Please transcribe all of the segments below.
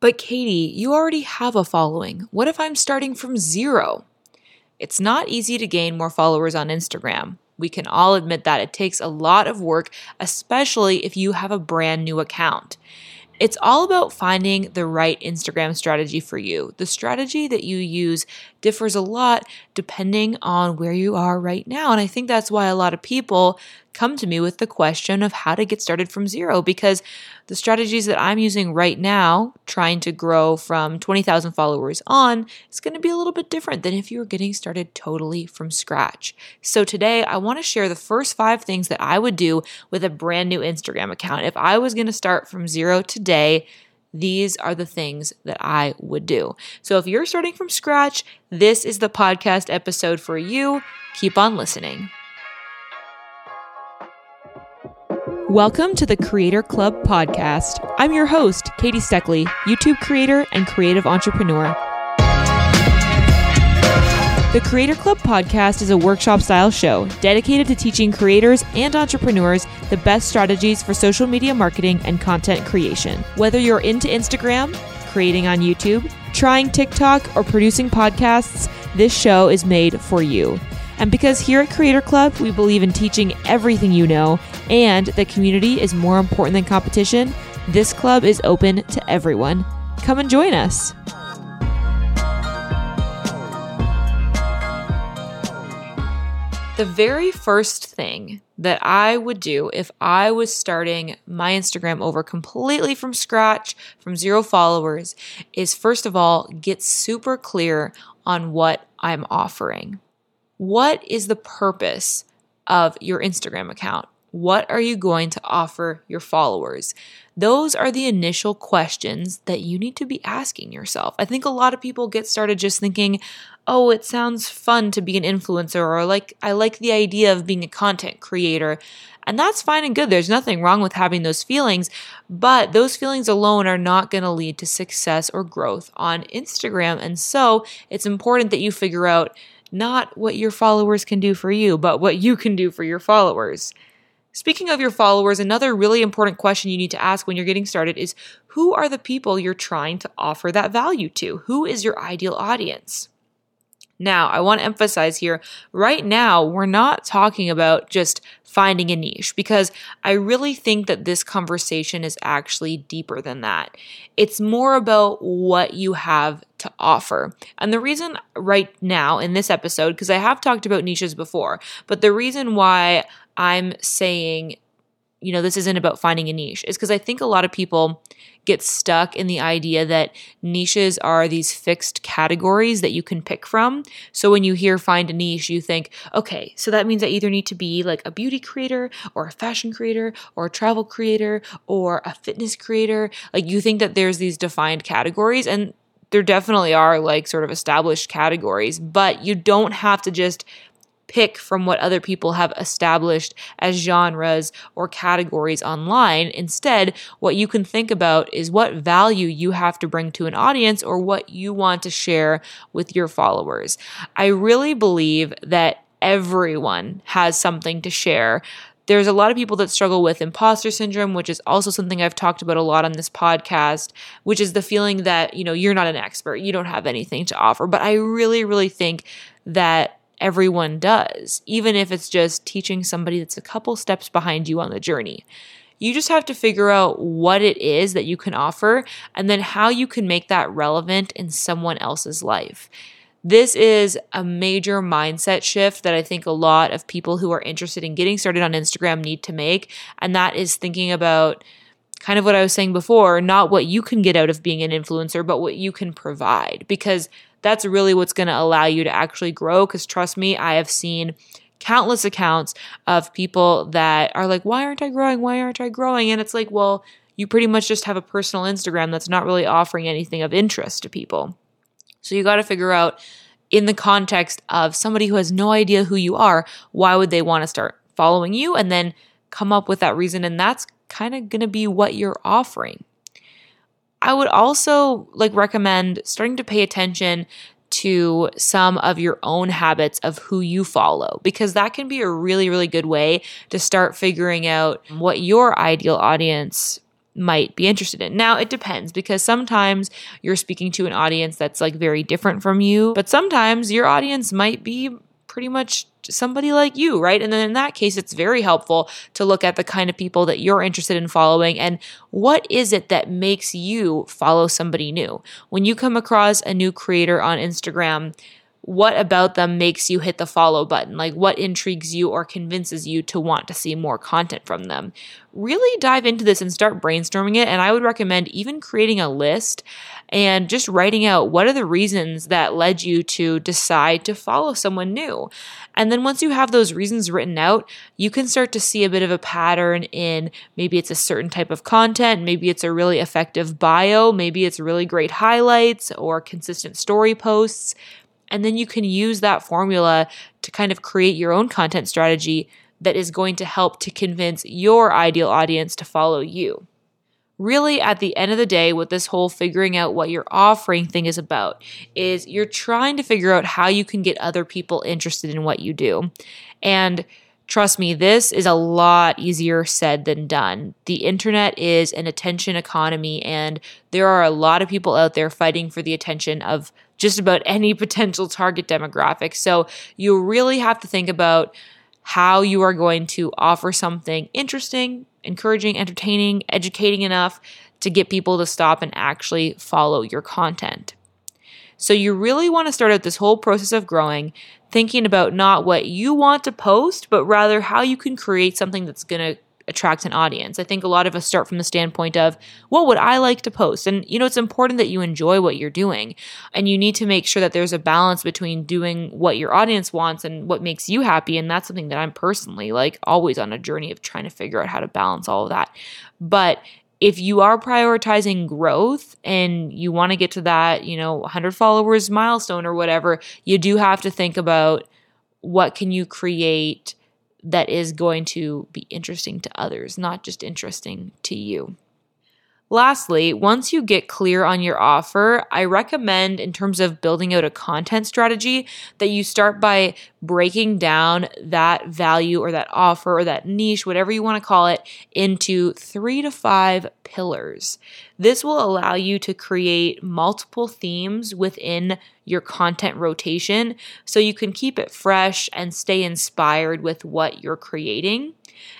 But Katie, you already have a following. What if I'm starting from zero? It's not easy to gain more followers on Instagram. We can all admit that it takes a lot of work, especially if you have a brand new account. It's all about finding the right Instagram strategy for you. The strategy that you use differs a lot depending on where you are right now. And I think that's why a lot of people come to me with the question of how to get started from zero, because the strategies that I'm using right now, trying to grow from 20,000 followers on, is going to be a little bit different than if you were getting started totally from scratch. So today I want to share the first 5 things that I would do with a brand new Instagram account. If I was going to start from zero today, these are the things that I would do. So if you're starting from scratch, this is the podcast episode for you. Keep on listening. Welcome to the Creator Club Podcast. I'm your host, Katie Steckley, YouTube creator and creative entrepreneur. The Creator Club Podcast is a workshop-style show dedicated to teaching creators and entrepreneurs the best strategies for social media marketing and content creation. Whether you're into Instagram, creating on YouTube, trying TikTok, or producing podcasts, this show is made for you. And because here at Creator Club, we believe in teaching everything you know and that community is more important than competition, this club is open to everyone. Come and join us. The very first thing that I would do if I was starting my Instagram over completely from scratch, from zero followers, is first of all, get super clear on what I'm offering. What is the purpose of your Instagram account? What are you going to offer your followers? Those are the initial questions that you need to be asking yourself. I think a lot of people get started just thinking, oh, it sounds fun to be an influencer, or like I like the idea of being a content creator. And that's fine and good. There's nothing wrong with having those feelings, but those feelings alone are not going to lead to success or growth on Instagram. And so it's important that you figure out not what your followers can do for you, but what you can do for your followers. Speaking of your followers, another really important question you need to ask when you're getting started is, who are the people you're trying to offer that value to? Who is your ideal audience? Now, I want to emphasize here, right now, we're not talking about just finding a niche, because I really think that this conversation is actually deeper than that. It's more about what you have to offer. And the reason right now in this episode, because I have talked about niches before, but the reason why I'm saying, you know, this isn't about finding a niche is because I think a lot of people get stuck in the idea that niches are these fixed categories that you can pick from. So when you hear find a niche, you think, okay, so that means I either need to be like a beauty creator or a fashion creator or a travel creator or a fitness creator. Like you think that there's these defined categories, and there definitely are like sort of established categories, but you don't have to just pick from what other people have established as genres or categories online. Instead, what you can think about is what value you have to bring to an audience or what you want to share with your followers. I really believe that everyone has something to share. There's a lot of people that struggle with imposter syndrome, which is also something I've talked about a lot on this podcast, which is the feeling that, you know, you're not an expert, you don't have anything to offer. But I really, really think that everyone does, even if it's just teaching somebody that's a couple steps behind you on the journey. You just have to figure out what it is that you can offer and then how you can make that relevant in someone else's life. This is a major mindset shift that I think a lot of people who are interested in getting started on Instagram need to make, and that is thinking about kind of what I was saying before, not what you can get out of being an influencer, but what you can provide, because that's really what's going to allow you to actually grow. Because trust me, I have seen countless accounts of people that are like, why aren't I growing? Why aren't I growing? And it's like, well, you pretty much just have a personal Instagram that's not really offering anything of interest to people. So you got to figure out, in the context of somebody who has no idea who you are, why would they want to start following you, and then come up with that reason. And that's kind of going to be what you're offering. I would also recommend starting to pay attention to some of your own habits of who you follow, because that can be a really, really good way to start figuring out what your ideal audience might be interested in. Now, it depends, because sometimes you're speaking to an audience that's like very different from you, but sometimes your audience might be pretty much somebody like you, right? And then in that case, it's very helpful to look at the kind of people that you're interested in following and what is it that makes you follow somebody new. When you come across a new creator on Instagram, what about them makes you hit the follow button? Like, what intrigues you or convinces you to want to see more content from them? Really dive into this and start brainstorming it. And I would recommend even creating a list and just writing out what are the reasons that led you to decide to follow someone new. And then once you have those reasons written out, you can start to see a bit of a pattern in maybe it's a certain type of content, maybe it's a really effective bio, maybe it's really great highlights or consistent story posts. And then you can use that formula to kind of create your own content strategy that is going to help to convince your ideal audience to follow you. Really, at the end of the day, what this whole figuring out what you're offering thing is about is you're trying to figure out how you can get other people interested in what you do. And trust me, this is a lot easier said than done. The internet is an attention economy, and there are a lot of people out there fighting for the attention of just about any potential target demographic. So you really have to think about how you are going to offer something interesting, encouraging, entertaining, educating enough to get people to stop and actually follow your content. So you really want to start out this whole process of growing, thinking about not what you want to post, but rather how you can create something that's going to attract an audience. I think a lot of us start from the standpoint of, what would I like to post? And, you know, it's important that you enjoy what you're doing, and you need to make sure that there's a balance between doing what your audience wants and what makes you happy. And that's something that I'm personally like always on a journey of trying to figure out how to balance all of that. But if you are prioritizing growth and you want to get to that, 100 followers milestone or whatever, you do have to think about what can you create that is going to be interesting to others, not just interesting to you. Lastly, once you get clear on your offer, I recommend, in terms of building out a content strategy, that you start by breaking down that value or that offer or that niche, whatever you want to call it, into 3 to 5 pillars. This will allow you to create multiple themes within your content rotation, so you can keep it fresh and stay inspired with what you're creating.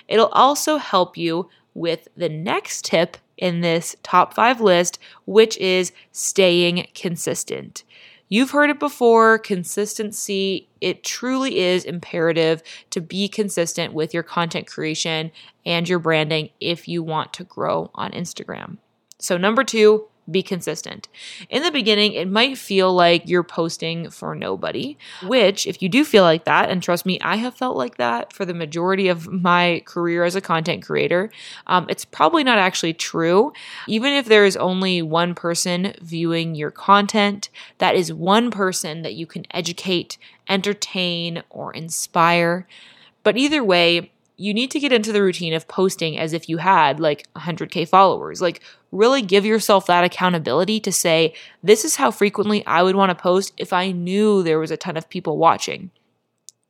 It'll also help you with the next tip in this top 5 list, which is staying consistent. You've heard it before, consistency, it truly is imperative to be consistent with your content creation and your branding if you want to grow on Instagram. So number 2, be consistent. In the beginning, it might feel like you're posting for nobody, which, if you do feel like that, and trust me, I have felt like that for the majority of my career as a content creator, it's probably not actually true. Even if there is only one person viewing your content, that is one person that you can educate, entertain, or inspire. But either way, you need to get into the routine of posting as if you had like 100K followers. Like, really give yourself that accountability to say, this is how frequently I would want to post if I knew there was a ton of people watching.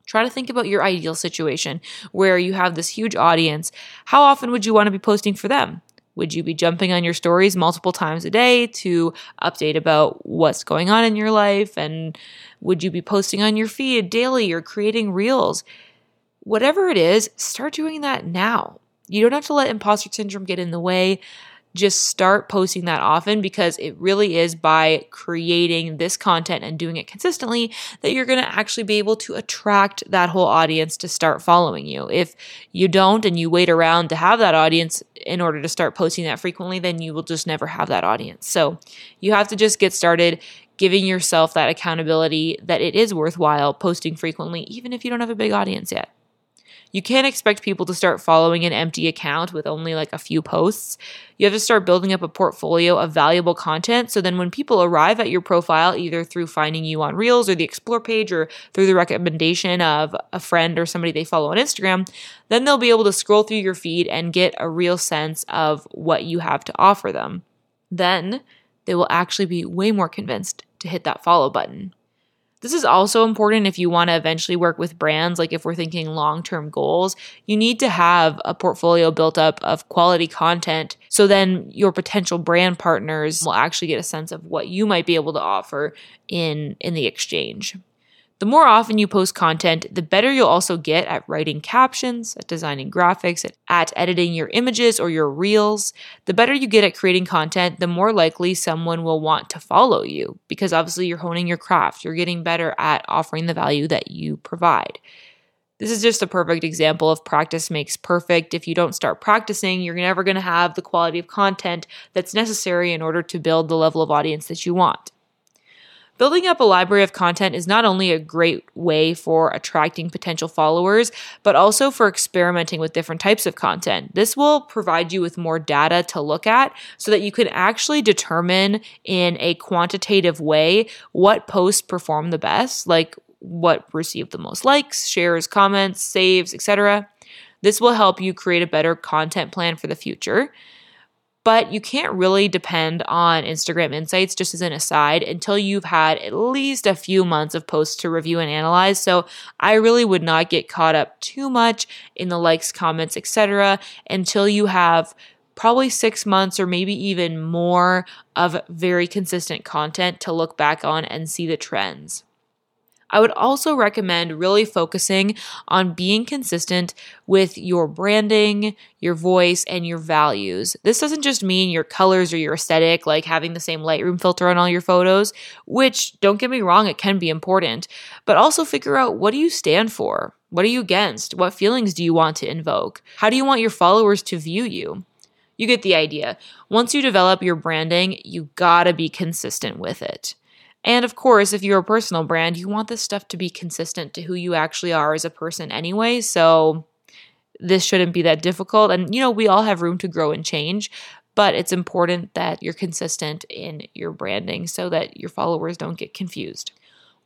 Try to think about your ideal situation where you have this huge audience. How often would you want to be posting for them? Would you be jumping on your stories multiple times a day to update about what's going on in your life? And would you be posting on your feed daily or creating reels? Whatever it is, start doing that now. You don't have to let imposter syndrome get in the way. Just start posting that often, because it really is by creating this content and doing it consistently that you're going to actually be able to attract that whole audience to start following you. If you don't and you wait around to have that audience in order to start posting that frequently, then you will just never have that audience. So you have to just get started giving yourself that accountability that it is worthwhile posting frequently, even if you don't have a big audience yet. You can't expect people to start following an empty account with only like a few posts. You have to start building up a portfolio of valuable content, so then when people arrive at your profile, either through finding you on Reels or the Explore page or through the recommendation of a friend or somebody they follow on Instagram, then they'll be able to scroll through your feed and get a real sense of what you have to offer them. Then they will actually be way more convinced to hit that follow button. This is also important if you want to eventually work with brands. Like if we're thinking long-term goals, you need to have a portfolio built up of quality content. So then your potential brand partners will actually get a sense of what you might be able to offer in the exchange. The more often you post content, the better you'll also get at writing captions, at designing graphics, at editing your images or your reels. The better you get at creating content, the more likely someone will want to follow you, because obviously you're honing your craft. You're getting better at offering the value that you provide. This is just a perfect example of practice makes perfect. If you don't start practicing, you're never going to have the quality of content that's necessary in order to build the level of audience that you want. Building up a library of content is not only a great way for attracting potential followers, but also for experimenting with different types of content. This will provide you with more data to look at so that you can actually determine in a quantitative way what posts perform the best, like what received the most likes, shares, comments, saves, etc. This will help you create a better content plan for the future. But you can't really depend on Instagram Insights, just as an aside, until you've had at least a few months of posts to review and analyze. So I really would not get caught up too much in the likes, comments, etc. until you have probably 6 months or maybe even more of very consistent content to look back on and see the trends. I would also recommend really focusing on being consistent with your branding, your voice, and your values. This doesn't just mean your colors or your aesthetic, like having the same Lightroom filter on all your photos, which, don't get me wrong, it can be important, but also figure out, what do you stand for? What are you against? What feelings do you want to invoke? How do you want your followers to view you? You get the idea. Once you develop your branding, you gotta be consistent with it. And of course, if you're a personal brand, you want this stuff to be consistent to who you actually are as a person anyway. So this shouldn't be that difficult. And, you know, we all have room to grow and change, but it's important that you're consistent in your branding so that your followers don't get confused.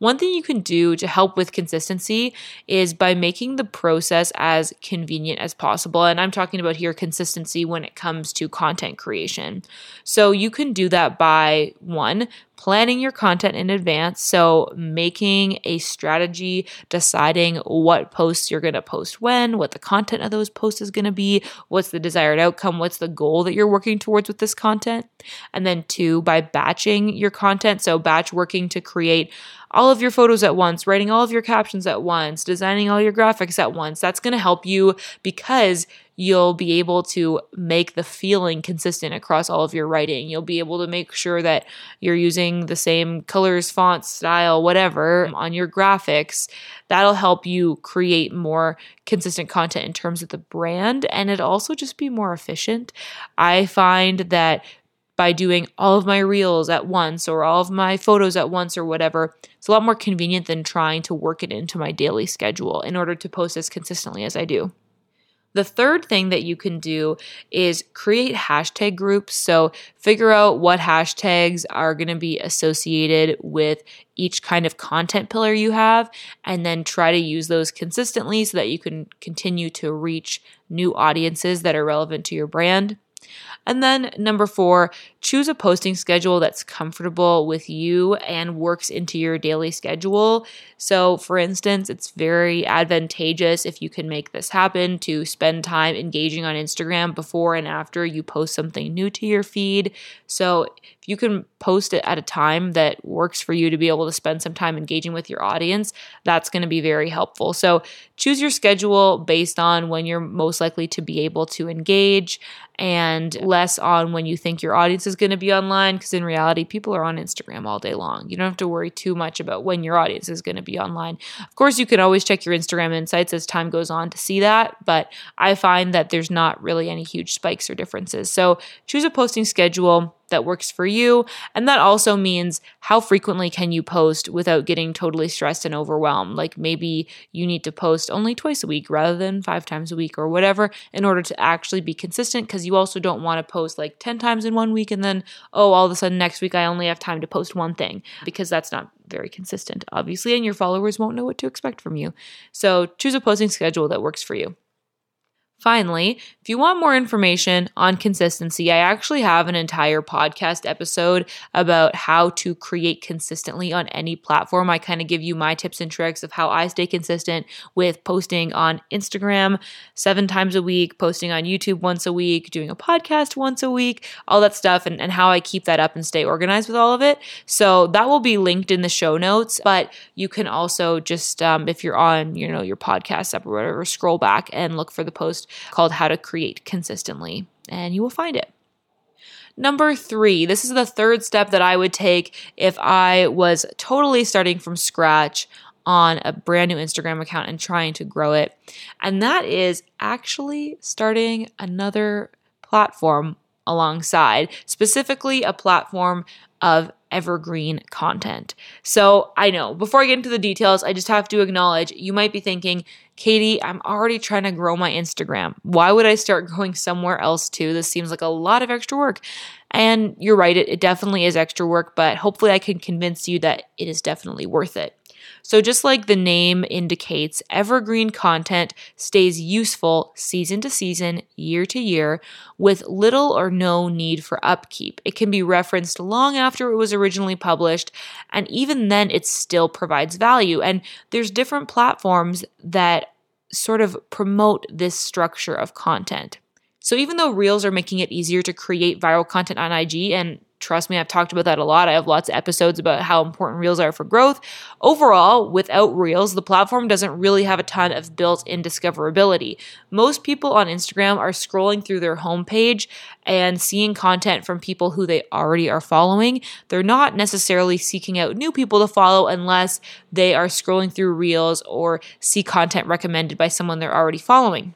One thing you can do to help with consistency is by making the process as convenient as possible. And I'm talking about here consistency when it comes to content creation. So you can do that by, one, planning your content in advance. So making a strategy, deciding what posts you're going to post when, what the content of those posts is going to be, what's the desired outcome, what's the goal that you're working towards with this content. And then two, by batching your content. So batch working to create all of your photos at once, writing all of your captions at once, designing all your graphics at once. That's going to help you, because you'll be able to make the feeling consistent across all of your writing. You'll be able to make sure that you're using the same colors, fonts, style, whatever on your graphics. That'll help you create more consistent content in terms of the brand, and it'll also just be more efficient. I find that by doing all of my reels at once or all of my photos at once or whatever, it's a lot more convenient than trying to work it into my daily schedule in order to post as consistently as I do. The third thing that you can do is create hashtag groups. So figure out what hashtags are going to be associated with each kind of content pillar you have, and then try to use those consistently so that you can continue to reach new audiences that are relevant to your brand. And then number four, choose a posting schedule that's comfortable with you and works into your daily schedule. So for instance, it's very advantageous if you can make this happen to spend time engaging on Instagram before and after you post something new to your feed. So if you can post it at a time that works for you to be able to spend some time engaging with your audience, that's going to be very helpful. So choose your schedule based on when you're most likely to be able to engage, and less on when you think your audience is going to be online, because in reality, people are on Instagram all day long. You don't have to worry too much about when your audience is going to be online. Of course, you can always check your Instagram Insights as time goes on to see that, but I find that there's not really any huge spikes or differences. So choose a posting schedule that works for you. And that also means, how frequently can you post without getting totally stressed and overwhelmed? Like maybe you need to post only twice a week rather than 5 times a week or whatever in order to actually be consistent, because you also don't want to post like 10 times in 1 week and then, all of a sudden next week I only have time to post one thing, because that's not very consistent, obviously, and your followers won't know what to expect from you. So choose a posting schedule that works for you. Finally, if you want more information on consistency, I actually have an entire podcast episode about how to create consistently on any platform. I kind of give you my tips and tricks of how I stay consistent with posting on Instagram 7 times a week, posting on YouTube once a week, doing a podcast once a week, all that stuff, and how I keep that up and stay organized with all of it. So that will be linked in the show notes, but you can also just, if you're on, your podcast app or whatever, scroll back and look for the post called How to Create Consistently, and you will find it. Number 3, this is the third step that I would take if I was totally starting from scratch on a brand new Instagram account and trying to grow it, and that is actually starting another platform alongside, specifically a platform of evergreen content. So I know before I get into the details, I just have to acknowledge you might be thinking, Katie, I'm already trying to grow my Instagram. Why would I start going somewhere else too? This seems like a lot of extra work. And you're right, it definitely is extra work, but hopefully I can convince you that it is definitely worth it. So just like the name indicates, evergreen content stays useful season to season, year to year, with little or no need for upkeep. It can be referenced long after it was originally published, and even then it still provides value. And there's different platforms that sort of promote this structure of content. So even though Reels are making it easier to create viral content on IG, and trust me, I've talked about that a lot. I have lots of episodes about how important Reels are for growth. Overall, without Reels, the platform doesn't really have a ton of built-in discoverability. Most people on Instagram are scrolling through their homepage and seeing content from people who they already are following. They're not necessarily seeking out new people to follow unless they are scrolling through Reels or see content recommended by someone they're already following.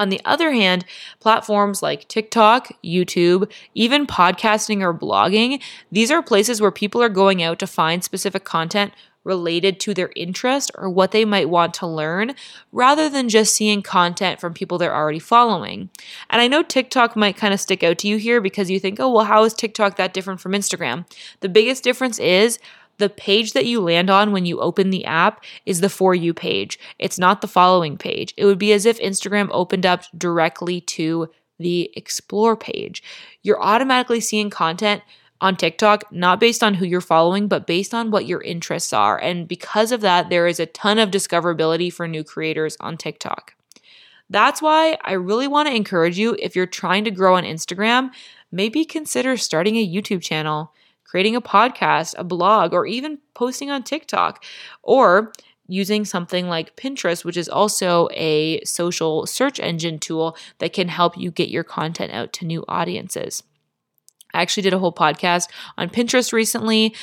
On the other hand, platforms like TikTok, YouTube, even podcasting or blogging, these are places where people are going out to find specific content related to their interest or what they might want to learn, rather than just seeing content from people they're already following. And I know TikTok might kind of stick out to you here because you think, oh, well, how is TikTok that different from Instagram? The biggest difference is the page that you land on when you open the app is the For You page. It's not the following page. It would be as if Instagram opened up directly to the Explore page. You're automatically seeing content on TikTok, not based on who you're following, but based on what your interests are. And because of that, there is a ton of discoverability for new creators on TikTok. That's why I really want to encourage you, if you're trying to grow on Instagram, maybe consider starting a YouTube channel, creating a podcast, a blog, or even posting on TikTok, or using something like Pinterest, which is also a social search engine tool that can help you get your content out to new audiences. I actually did a whole podcast on Pinterest recently,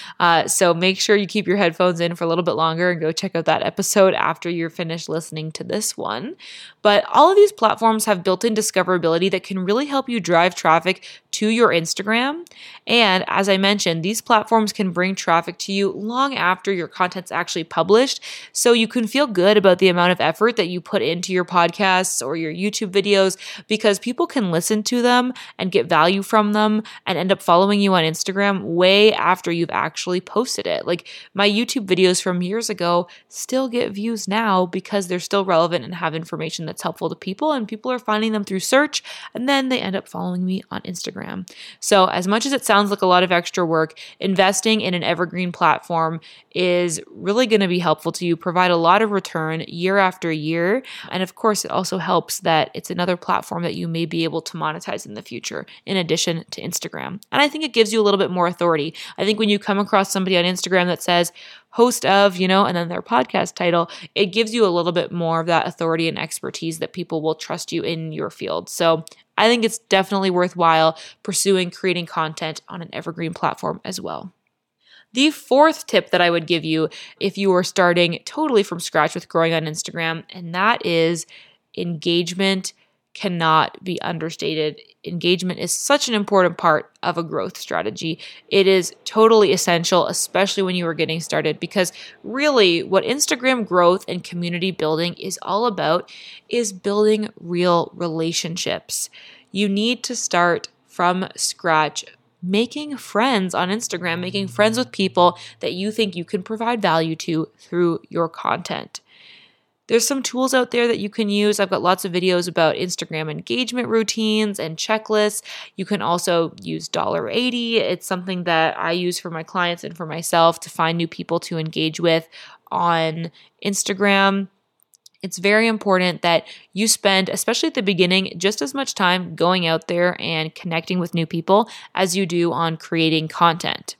so make sure you keep your headphones in for a little bit longer and go check out that episode after you're finished listening to this one. But all of these platforms have built-in discoverability that can really help you drive traffic to your Instagram. And as I mentioned, these platforms can bring traffic to you long after your content's actually published, so you can feel good about the amount of effort that you put into your podcasts or your YouTube videos, because people can listen to them and get value from them and end up following you on Instagram way after you've actually posted it. Like, my YouTube videos from years ago still get views now because they're still relevant and have information that's helpful to people, and people are finding them through search, and then they end up following me on Instagram. So as much as it sounds like a lot of extra work, investing in an evergreen platform is really going to be helpful to you, provide a lot of return year after year. And of course, it also helps that it's another platform that you may be able to monetize in the future, in addition to Instagram. And I think it gives you a little bit more authority. I think when you come across somebody on Instagram that says host of, and then their podcast title, it gives you a little bit more of that authority and expertise that people will trust you in your field. So I think it's definitely worthwhile pursuing creating content on an evergreen platform as well. The 4th tip that I would give you if you are starting totally from scratch with growing on Instagram, and that is engagement cannot be understated. Engagement is such an important part of a growth strategy. It is totally essential, especially when you are getting started, because really what Instagram growth and community building is all about is building real relationships. You need to start from scratch, making friends on Instagram, making friends with people that you think you can provide value to through your content. There's some tools out there that you can use. I've got lots of videos about Instagram engagement routines and checklists. You can also use $1.80. It's something that I use for my clients and for myself to find new people to engage with on Instagram. It's very important that you spend, especially at the beginning, just as much time going out there and connecting with new people as you do on creating content.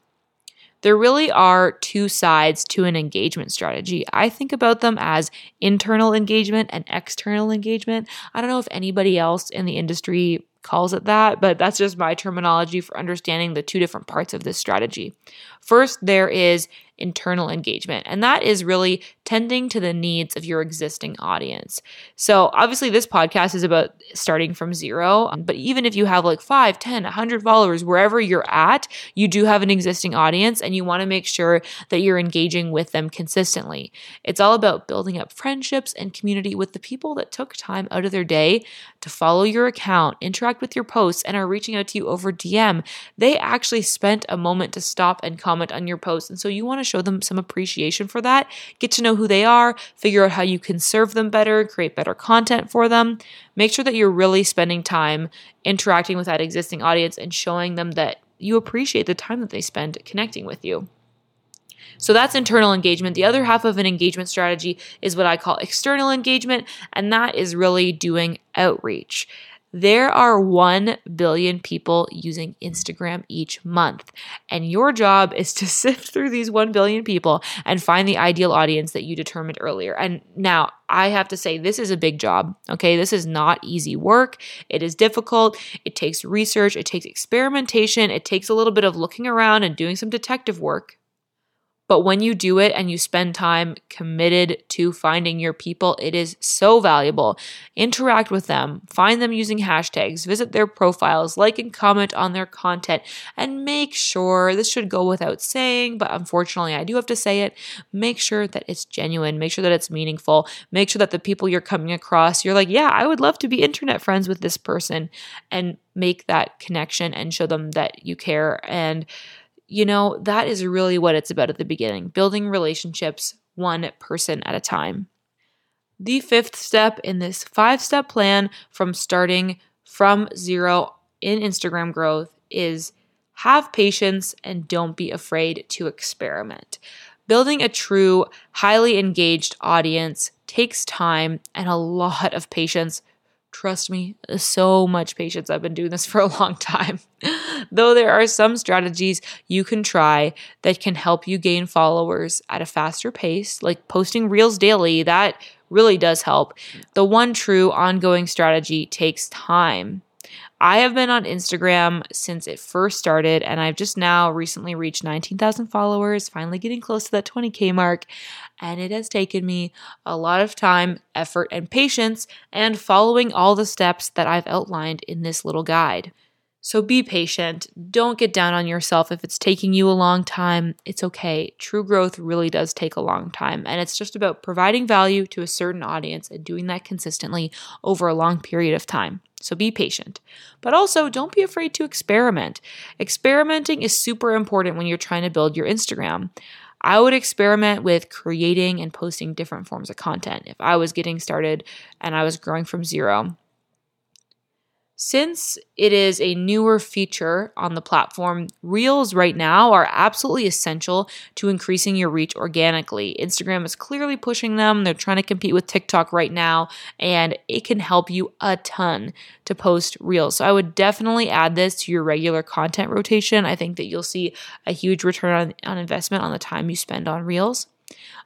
There really are two sides to an engagement strategy. I think about them as internal engagement and external engagement. I don't know if anybody else in the industry calls it that, but that's just my terminology for understanding the two different parts of this strategy. First, there is internal engagement, and that is really tending to the needs of your existing audience. So obviously this podcast is about starting from zero, but even if you have like 5, 10, 100 followers, wherever you're at, you do have an existing audience and you want to make sure that you're engaging with them consistently. It's all about building up friendships and community with the people that took time out of their day to follow your account, interact with your posts, and are reaching out to you over DM. They actually spent a moment to stop and comment on your posts, and so you want to show them some appreciation for that, get to know who they are, figure out how you can serve them better, create better content for them. Make sure that you're really spending time interacting with that existing audience and showing them that you appreciate the time that they spend connecting with you. So that's internal engagement. The other half of an engagement strategy is what I call external engagement, and that is really doing outreach. There are 1 billion people using Instagram each month, and your job is to sift through these 1 billion people and find the ideal audience that you determined earlier. And now I have to say, this is a big job, okay? This is not easy work. It is difficult. It takes research. It takes experimentation. It takes a little bit of looking around and doing some detective work. But when you do it and you spend time committed to finding your people, it is so valuable. Interact with them, find them using hashtags, visit their profiles, like and comment on their content, and make sure, this should go without saying, but unfortunately I do have to say it, make sure that it's genuine, make sure that it's meaningful, make sure that the people you're coming across, you're like, yeah, I would love to be internet friends with this person, and make that connection and show them that you care. And you know, that is really what it's about at the beginning, building relationships 1 person at a time. The 5th step in this 5-step plan from starting from zero in Instagram growth is have patience and don't be afraid to experiment. Building a true, highly engaged audience takes time and a lot of patience. Trust me, so much patience. I've been doing this for a long time. Though there are some strategies you can try that can help you gain followers at a faster pace, like posting reels daily, that really does help. The one true ongoing strategy takes time. I have been on Instagram since it first started, and I've just now recently reached 19,000 followers, finally getting close to that 20K mark, and it has taken me a lot of time, effort, and patience, and following all the steps that I've outlined in this little guide. So be patient. Don't get down on yourself if it's taking you a long time. It's okay. True growth really does take a long time, and it's just about providing value to a certain audience and doing that consistently over a long period of time. So be patient. But also, don't be afraid to experiment. Experimenting is super important when you're trying to build your Instagram. I would experiment with creating and posting different forms of content if I was getting started and I was growing from zero. Since it is a newer feature on the platform, Reels right now are absolutely essential to increasing your reach organically. Instagram is clearly pushing them. They're trying to compete with TikTok right now, and it can help you a ton to post Reels. So I would definitely add this to your regular content rotation. I think that you'll see a huge return on investment on the time you spend on Reels.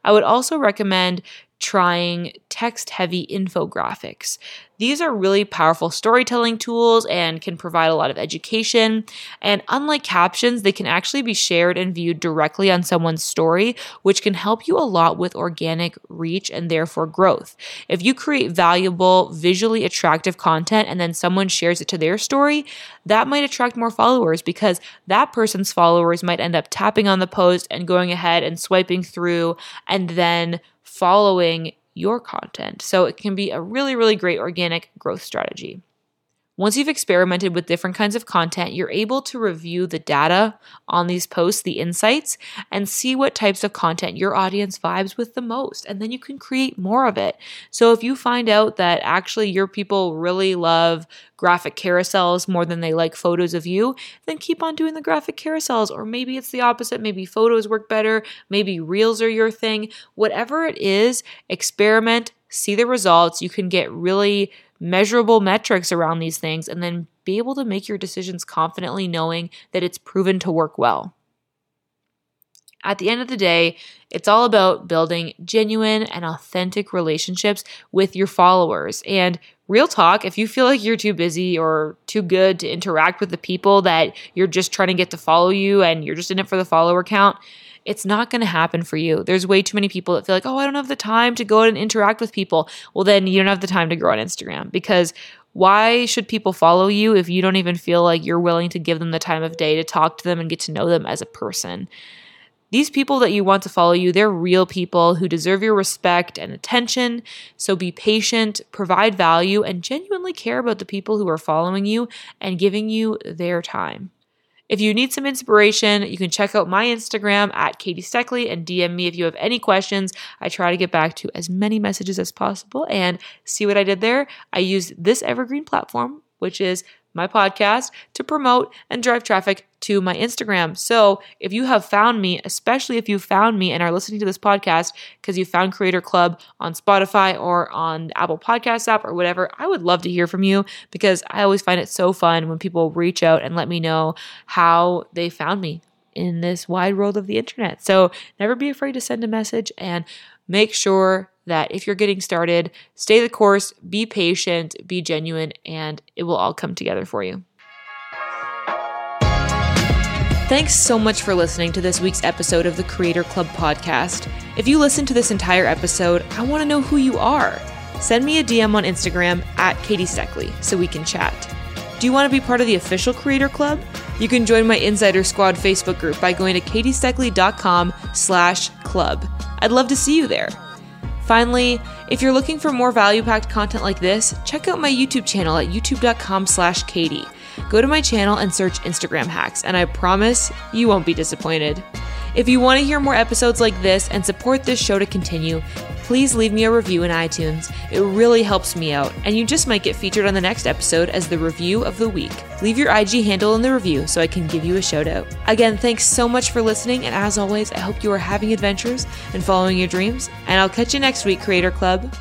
I would also recommend trying text-heavy infographics. These are really powerful storytelling tools and can provide a lot of education. And unlike captions, they can actually be shared and viewed directly on someone's story, which can help you a lot with organic reach and therefore growth. If you create valuable, visually attractive content and then someone shares it to their story, that might attract more followers because that person's followers might end up tapping on the post and going ahead and swiping through and then following your content. So it can be a really, really great organic growth strategy. Once you've experimented with different kinds of content, you're able to review the data on these posts, the insights, and see what types of content your audience vibes with the most. And then you can create more of it. So if you find out that actually your people really love graphic carousels more than they like photos of you, then keep on doing the graphic carousels. Or maybe it's the opposite. Maybe photos work better. Maybe reels are your thing. Whatever it is, experiment, see the results. You can get really measurable metrics around these things and then be able to make your decisions confidently, knowing that it's proven to work well. At the end of the day, it's all about building genuine and authentic relationships with your followers. And real talk, if you feel like you're too busy or too good to interact with the people that you're just trying to get to follow you and you're just in it for the follower count, it's not going to happen for you. There's way too many people that feel like, oh, I don't have the time to go and interact with people. Well, then you don't have the time to grow on Instagram, because why should people follow you if you don't even feel like you're willing to give them the time of day to talk to them and get to know them as a person? These people that you want to follow you, they're real people who deserve your respect and attention. So be patient, provide value, and genuinely care about the people who are following you and giving you their time. If you need some inspiration, you can check out my Instagram at Katie Steckley and DM me if you have any questions. I try to get back to as many messages as possible. And see what I did there? I used this evergreen platform, which is my podcast, to promote and drive traffic to my Instagram. So if you have found me, especially if you found me and are listening to this podcast because you found Creator Club on Spotify or on Apple Podcasts app or whatever, I would love to hear from you, because I always find it so fun when people reach out and let me know how they found me in this wide world of the internet. So never be afraid to send a message, and make sure that if you're getting started, stay the course, be patient, be genuine, and it will all come together for you. Thanks so much for listening to this week's episode of the Creator Club Podcast. If you listen to this entire episode, I want to know who you are. Send me a DM on Instagram at Katie Steckley so we can chat. Do you want to be part of the official Creator Club? You can join my Insider Squad Facebook group by going to katiesteckley.com/club. I'd love to see you there. Finally, if you're looking for more value-packed content like this, check out my YouTube channel at youtube.com/Katie. Go to my channel and search Instagram hacks, and I promise you won't be disappointed. If you want to hear more episodes like this and support this show to continue, please leave me a review in iTunes. It really helps me out, and you just might get featured on the next episode as the review of the week. Leave your IG handle in the review so I can give you a shout out. Again, thanks so much for listening, and as always, I hope you are having adventures and following your dreams, and I'll catch you next week, Creator Club.